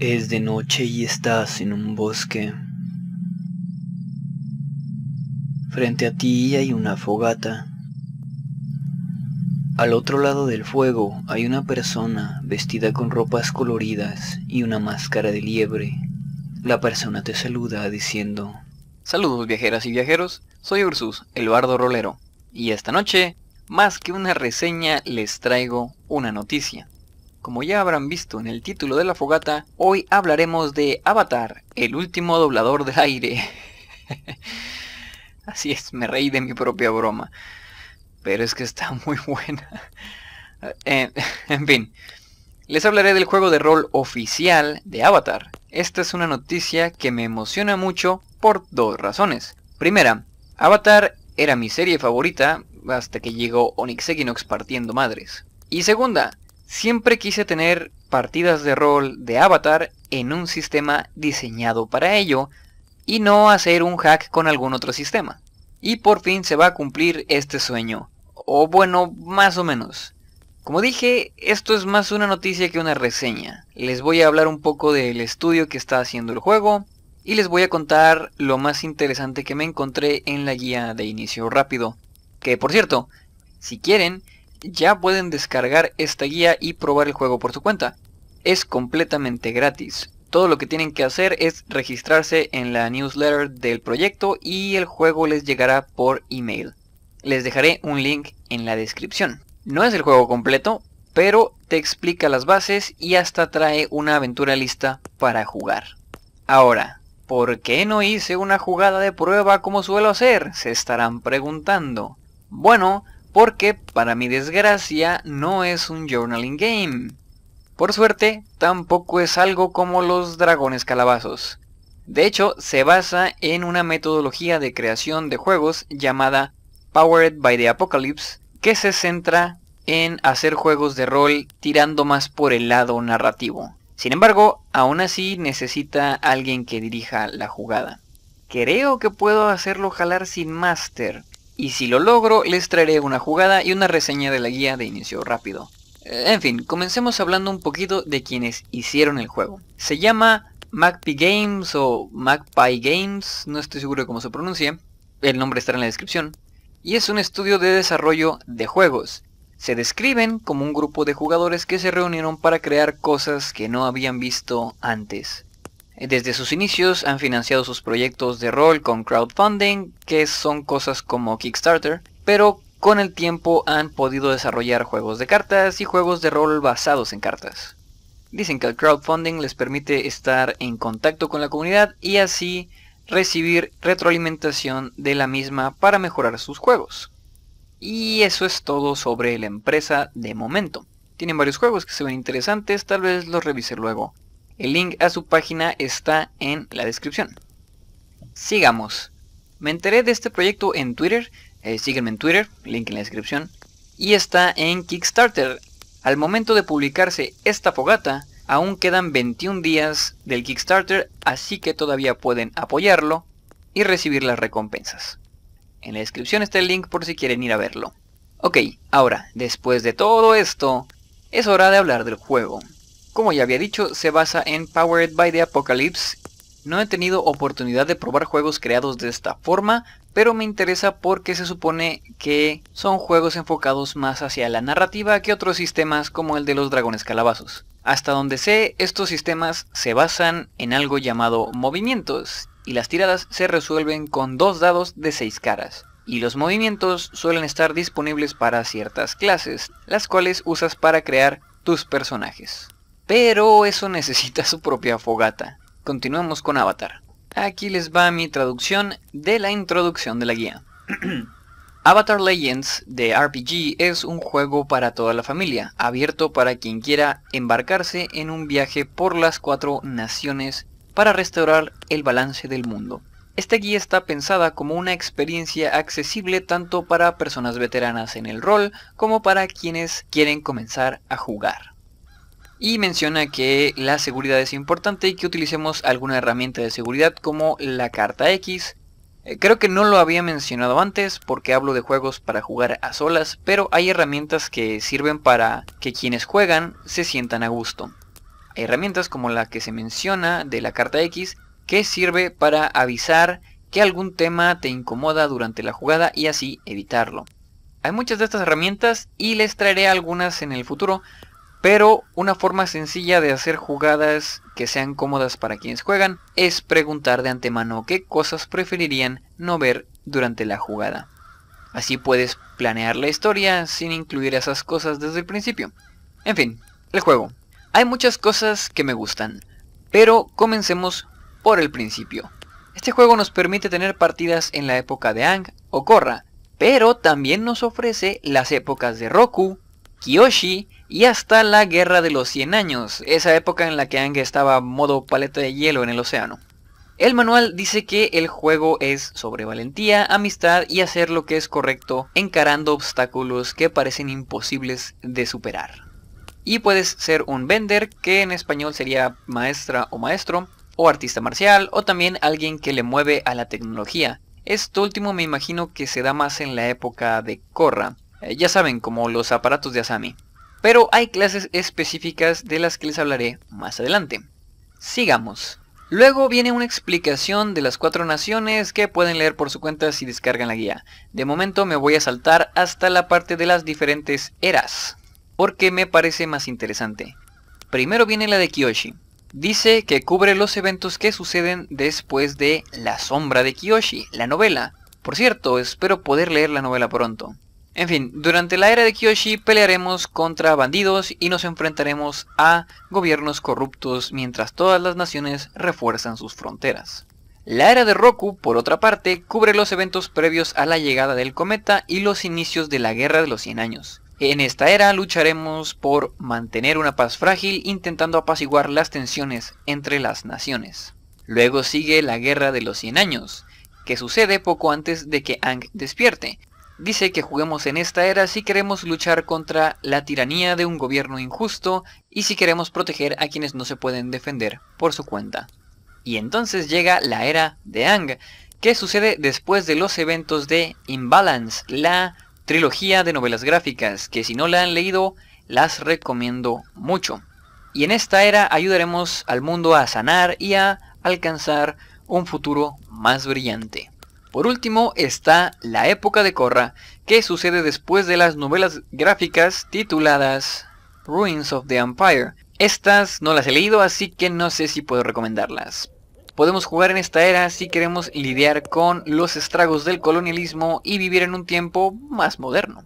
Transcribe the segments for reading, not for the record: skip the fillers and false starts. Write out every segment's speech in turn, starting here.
Es de noche y estás en un bosque. Frente a ti hay una fogata. Al otro lado del fuego hay una persona vestida con ropas coloridas y una máscara de liebre. La persona te saluda diciendo: Saludos viajeras y viajeros, soy Ursus, el bardo rolero, y esta noche, más que una reseña, les traigo una noticia. Como ya habrán visto en el título de la fogata, hoy hablaremos de Avatar, el último doblador del aire. Así es, me reí de mi propia broma, pero es que está muy buena. En fin, les hablaré del juego de rol oficial de Avatar. Esta es una noticia que me emociona mucho por dos razones. Primera, Avatar era mi serie favorita hasta que llegó Onyx Equinox partiendo madres. Y segunda, siempre quise tener partidas de rol de Avatar en un sistema diseñado para ello, y no hacer un hack con algún otro sistema. Y por fin se va a cumplir este sueño. O bueno, más o menos. Como dije, esto es más una noticia que una reseña. Les voy a hablar un poco del estudio que está haciendo el juego, y les voy a contar lo más interesante que me encontré en la guía de inicio rápido. Que por cierto, si quieren, ya pueden descargar esta guía y probar el juego por su cuenta. Es completamente gratis. Todo lo que tienen que hacer es registrarse en la newsletter del proyecto y el juego les llegará por email. Les dejaré un link en la descripción. No es el juego completo, pero te explica las bases y hasta trae una aventura lista para jugar. Ahora, ¿por qué no hice una jugada de prueba como suelo hacer? Se estarán preguntando. Bueno, porque para mi desgracia no es un journaling game. Por suerte, tampoco es algo como los dragones calabazos. De hecho, se basa en una metodología de creación de juegos llamada Powered by the Apocalypse, que se centra en hacer juegos de rol tirando más por el lado narrativo. Sin embargo, aún así necesita alguien que dirija la jugada. Creo que puedo hacerlo jalar sin máster, y si lo logro, les traeré una jugada y una reseña de la guía de inicio rápido. En fin, comencemos hablando un poquito de quienes hicieron el juego. Se llama Magpie Games o Magpie Games, no estoy seguro de cómo se pronuncia, el nombre estará en la descripción. Y es un estudio de desarrollo de juegos. Se describen como un grupo de jugadores que se reunieron para crear cosas que no habían visto antes. Desde sus inicios han financiado sus proyectos de rol con crowdfunding, que son cosas como Kickstarter, pero con el tiempo han podido desarrollar juegos de cartas y juegos de rol basados en cartas. Dicen que el crowdfunding les permite estar en contacto con la comunidad y así recibir retroalimentación de la misma para mejorar sus juegos. Y eso es todo sobre la empresa de momento. Tienen varios juegos que se ven interesantes, tal vez los revise luego. El link a su página está en la descripción. Sigamos. Me enteré de este proyecto en Twitter. Síguenme en Twitter, link en la descripción. Y está en Kickstarter. Al momento de publicarse esta fogata, aún quedan 21 días del Kickstarter, así que todavía pueden apoyarlo y recibir las recompensas. En la descripción está el link por si quieren ir a verlo. Ok, ahora, después de todo esto, es hora de hablar del juego. Como ya había dicho, se basa en Powered by the Apocalypse. No he tenido oportunidad de probar juegos creados de esta forma, pero me interesa porque se supone que son juegos enfocados más hacia la narrativa que otros sistemas como el de los dragones calabazos. Hasta donde sé, estos sistemas se basan en algo llamado movimientos, y las tiradas se resuelven con 2 dados de 6 caras. Y los movimientos suelen estar disponibles para ciertas clases, las cuales usas para crear tus personajes. Pero eso necesita su propia fogata. Continuemos con Avatar. Aquí les va mi traducción de la introducción de la guía. Avatar Legends de RPG es un juego para toda la familia, abierto para quien quiera embarcarse en un viaje por las 4 naciones para restaurar el balance del mundo. Esta guía está pensada como una experiencia accesible tanto para personas veteranas en el rol como para quienes quieren comenzar a jugar. Y menciona que la seguridad es importante y que utilicemos alguna herramienta de seguridad como la carta X. Creo que no lo había mencionado antes porque hablo de juegos para jugar a solas, pero hay herramientas que sirven para que quienes juegan se sientan a gusto. herramientas como la que se menciona de la carta X, que sirve para avisar que algún tema te incomoda durante la jugada y así evitarlo. Hay muchas de estas herramientas y les traeré algunas en el futuro, pero una forma sencilla de hacer jugadas que sean cómodas para quienes juegan es preguntar de antemano qué cosas preferirían no ver durante la jugada. Así puedes planear la historia sin incluir esas cosas desde el principio. En fin, el juego. Hay muchas cosas que me gustan, pero comencemos por el principio. Este juego nos permite tener partidas en la época de Aang o Korra, pero también nos ofrece las épocas de Roku, Kyoshi y hasta la Guerra de los 100 años, esa época en la que Aang estaba modo paleta de hielo en el océano. El manual dice que el juego es sobre valentía, amistad y hacer lo que es correcto encarando obstáculos que parecen imposibles de superar. Y puedes ser un vender, que en español sería maestra o maestro, o artista marcial, o también alguien que le mueve a la tecnología. Esto último me imagino que se da más en la época de Korra, ya saben, como los aparatos de Asami. Pero hay clases específicas de las que les hablaré más adelante. Sigamos. Luego viene una explicación de las 4 naciones que pueden leer por su cuenta si descargan la guía. De momento me voy a saltar hasta la parte de las diferentes eras, porque me parece más interesante. Primero viene la de Kyoshi. Dice que cubre los eventos que suceden después de La sombra de Kyoshi, la novela. Por cierto, espero poder leer la novela pronto. En fin, durante la era de Kyoshi pelearemos contra bandidos y nos enfrentaremos a gobiernos corruptos mientras todas las naciones refuerzan sus fronteras. La era de Roku, por otra parte, cubre los eventos previos a la llegada del cometa y los inicios de la Guerra de los 100 años. En esta era lucharemos por mantener una paz frágil intentando apaciguar las tensiones entre las naciones. Luego sigue la Guerra de los 100 años, que sucede poco antes de que Aang despierte. Dice que juguemos en esta era si queremos luchar contra la tiranía de un gobierno injusto y si queremos proteger a quienes no se pueden defender por su cuenta. Y entonces llega la era de Aang, que sucede después de los eventos de Imbalance, la trilogía de novelas gráficas, que si no la han leído, las recomiendo mucho. Y en esta era ayudaremos al mundo a sanar y a alcanzar un futuro más brillante. Por último está la época de Korra, que sucede después de las novelas gráficas tituladas Ruins of the Empire. Estas no las he leído, así que no sé si puedo recomendarlas. Podemos jugar en esta era si queremos lidiar con los estragos del colonialismo y vivir en un tiempo más moderno.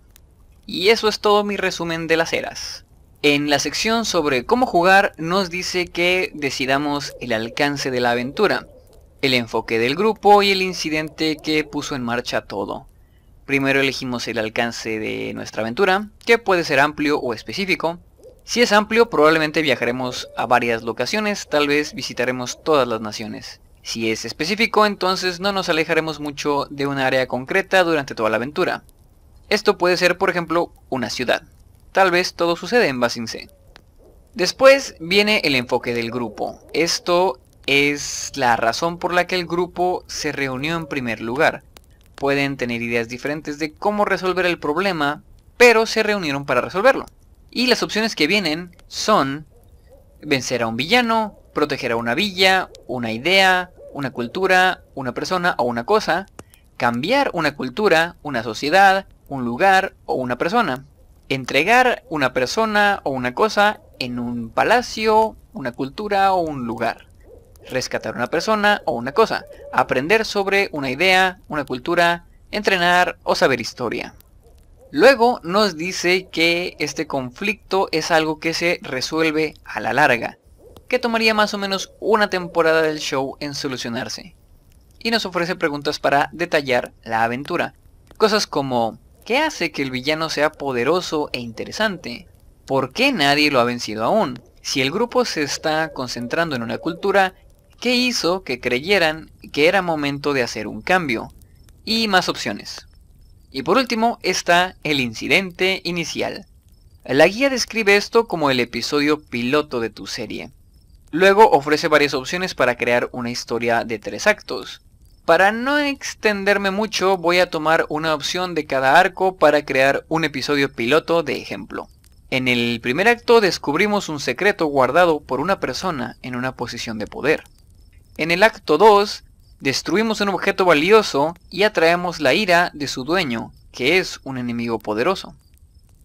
Y eso es todo mi resumen de las eras. En la sección sobre cómo jugar nos dice que decidamos el alcance de la aventura, el enfoque del grupo y el incidente que puso en marcha todo. Primero elegimos el alcance de nuestra aventura, que puede ser amplio o específico. Si es amplio, probablemente viajaremos a varias locaciones, tal vez visitaremos todas las naciones. Si es específico, entonces no nos alejaremos mucho de un área concreta durante toda la aventura. Esto puede ser, por ejemplo, una ciudad. Tal vez todo sucede en Basingse. Después viene el enfoque del grupo. Esto es la razón por la que el grupo se reunió en primer lugar. Pueden tener ideas diferentes de cómo resolver el problema, pero se reunieron para resolverlo. Y las opciones que vienen son vencer a un villano, proteger a una villa, una idea, una cultura, una persona o una cosa, cambiar una cultura, una sociedad, un lugar o una persona, entregar una persona o una cosa en un palacio, una cultura o un lugar, rescatar una persona o una cosa, aprender sobre una idea, una cultura, entrenar o saber historia. Luego nos dice que este conflicto es algo que se resuelve a la larga, que tomaría más o menos una temporada del show en solucionarse. Y nos ofrece preguntas para detallar la aventura. Cosas como, ¿qué hace que el villano sea poderoso e interesante? ¿Por qué nadie lo ha vencido aún? Si el grupo se está concentrando en una cultura, ¿qué hizo que creyeran que era momento de hacer un cambio? Y más opciones. Y por último está el incidente inicial. La guía describe esto como el episodio piloto de tu serie. Luego ofrece varias opciones para crear una historia de 3 actos. Para no extenderme mucho, voy a tomar una opción de cada arco para crear un episodio piloto de ejemplo. En el primer acto descubrimos un secreto guardado por una persona en una posición de poder. En el acto 2, destruimos un objeto valioso y atraemos la ira de su dueño, que es un enemigo poderoso.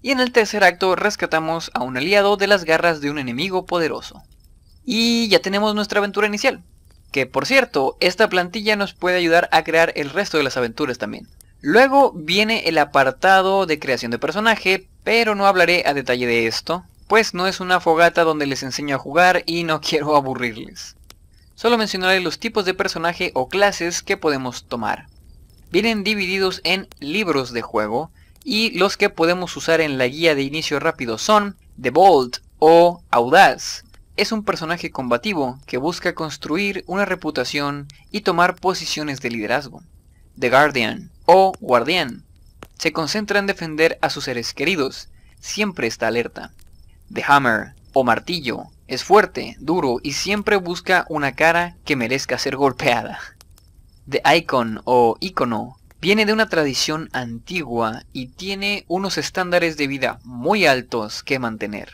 Y en el tercer acto rescatamos a un aliado de las garras de un enemigo poderoso. Y ya tenemos nuestra aventura inicial. Que por cierto, esta plantilla nos puede ayudar a crear el resto de las aventuras también. Luego viene el apartado de creación de personaje, pero no hablaré a detalle de esto, pues no es una fogata donde les enseño a jugar y no quiero aburrirles. Solo mencionaré los tipos de personaje o clases que podemos tomar. Vienen divididos en libros de juego, y los que podemos usar en la guía de inicio rápido son The Bold o Audaz. Es un personaje combativo que busca construir una reputación y tomar posiciones de liderazgo. The Guardian o Guardián. Se concentra en defender a sus seres queridos. Siempre está alerta. The Hammer o Martillo. Es fuerte, duro y siempre busca una cara que merezca ser golpeada. The Icon o Ícono. Viene de una tradición antigua y tiene unos estándares de vida muy altos que mantener.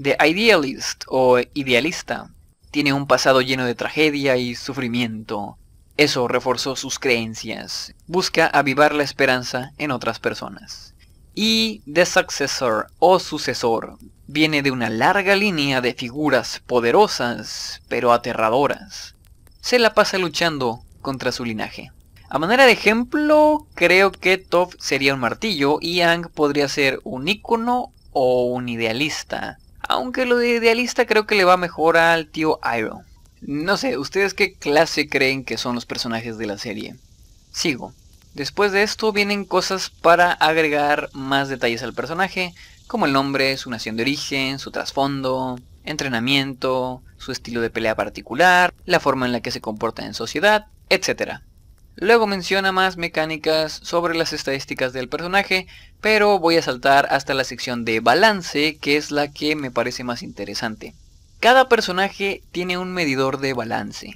The Idealist o Idealista. Tiene un pasado lleno de tragedia y sufrimiento. Eso reforzó sus creencias. Busca avivar la esperanza en otras personas. Y The Successor o Sucesor. Viene de una larga línea de figuras poderosas, pero aterradoras. Se la pasa luchando contra su linaje. A manera de ejemplo, creo que Toph sería un martillo y Aang podría ser un ícono o un idealista. Aunque lo de idealista creo que le va mejor al tío Iroh. No sé, ¿ustedes qué clase creen que son los personajes de la serie? Sigo. Después de esto vienen cosas para agregar más detalles al personaje, como el nombre, su nación de origen, su trasfondo, entrenamiento, su estilo de pelea particular, la forma en la que se comporta en sociedad, etc. Luego menciona más mecánicas sobre las estadísticas del personaje, pero voy a saltar hasta la sección de balance, que es la que me parece más interesante. Cada personaje tiene un medidor de balance.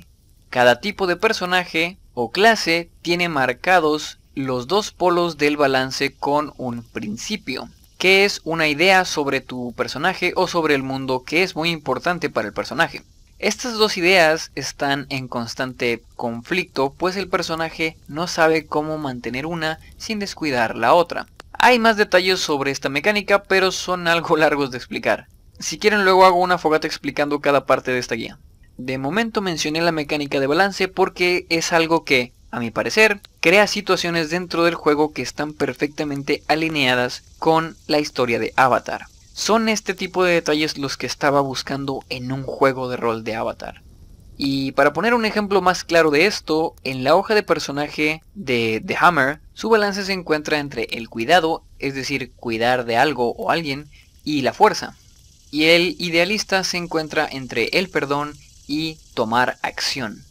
Cada tipo de personaje o clase tiene marcados los dos polos del balance con un principio, que es una idea sobre tu personaje o sobre el mundo que es muy importante para el personaje. Estas dos ideas están en constante conflicto, pues el personaje no sabe cómo mantener una sin descuidar la otra. Hay más detalles sobre esta mecánica, pero son algo largos de explicar. Si quieren luego hago una fogata explicando cada parte de esta guía. De momento mencioné la mecánica de balance porque es algo que, a mi parecer, crea situaciones dentro del juego que están perfectamente alineadas con la historia de Avatar. Son este tipo de detalles los que estaba buscando en un juego de rol de Avatar. Y para poner un ejemplo más claro de esto, en la hoja de personaje de The Hammer, su balance se encuentra entre el cuidado, es decir, cuidar de algo o alguien, y la fuerza. Y el idealista se encuentra entre el perdón y tomar acción.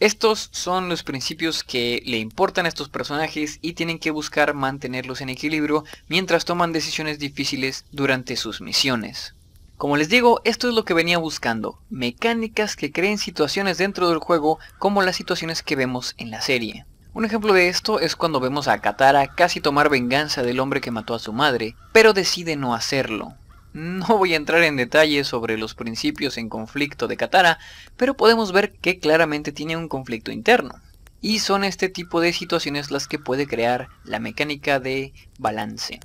Estos son los principios que le importan a estos personajes y tienen que buscar mantenerlos en equilibrio mientras toman decisiones difíciles durante sus misiones. Como les digo, esto es lo que venía buscando, mecánicas que creen situaciones dentro del juego como las situaciones que vemos en la serie. Un ejemplo de esto es cuando vemos a Katara casi tomar venganza del hombre que mató a su madre, pero decide no hacerlo. No voy a entrar en detalle sobre los principios en conflicto de Katara, pero podemos ver que claramente tiene un conflicto interno. Y son este tipo de situaciones las que puede crear la mecánica de balance.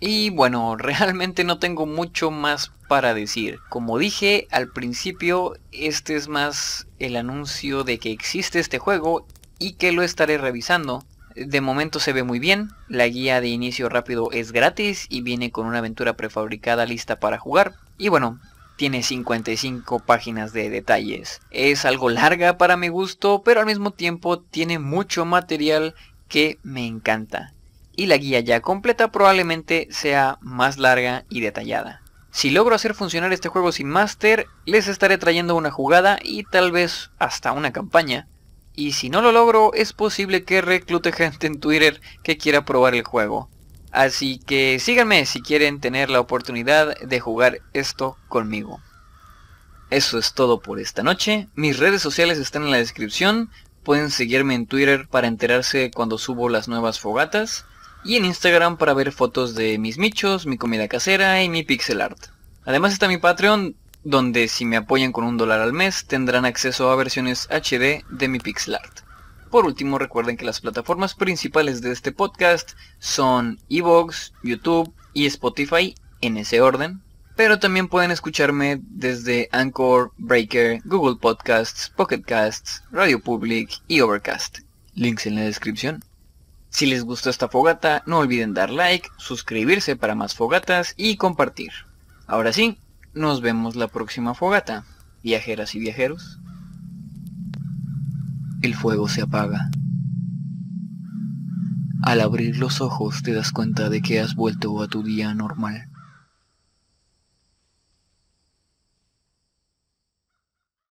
Y bueno, realmente no tengo mucho más para decir. Como dije al principio, este es más el anuncio de que existe este juego y que lo estaré revisando. De momento se ve muy bien, la guía de inicio rápido es gratis y viene con una aventura prefabricada lista para jugar. Y bueno, tiene 55 páginas de detalles. Es algo larga para mi gusto, pero al mismo tiempo tiene mucho material que me encanta. Y la guía ya completa probablemente sea más larga y detallada. Si logro hacer funcionar este juego sin máster, les estaré trayendo una jugada y tal vez hasta una campaña. Y si no lo logro, es posible que reclute gente en Twitter que quiera probar el juego. Así que síganme si quieren tener la oportunidad de jugar esto conmigo. Eso es todo por esta noche. Mis redes sociales están en la descripción. Pueden seguirme en Twitter para enterarse cuando subo las nuevas fogatas. y en Instagram para ver fotos de mis michos, mi comida casera y mi pixel art. Además está mi Patreon, donde si me apoyan con $1 al mes tendrán acceso a versiones HD de mi pixel art. Por último, recuerden que las plataformas principales de este podcast son Evox, YouTube y Spotify, en ese orden. Pero también pueden escucharme desde Anchor, Breaker, Google Podcasts, Pocket Casts, Radio Public y Overcast. Links en la descripción. Si les gustó esta fogata, no olviden dar like, suscribirse para más fogatas y compartir. Ahora sí, nos vemos la próxima fogata, viajeras y viajeros. El fuego se apaga. Al abrir los ojos te das cuenta de que has vuelto a tu día normal.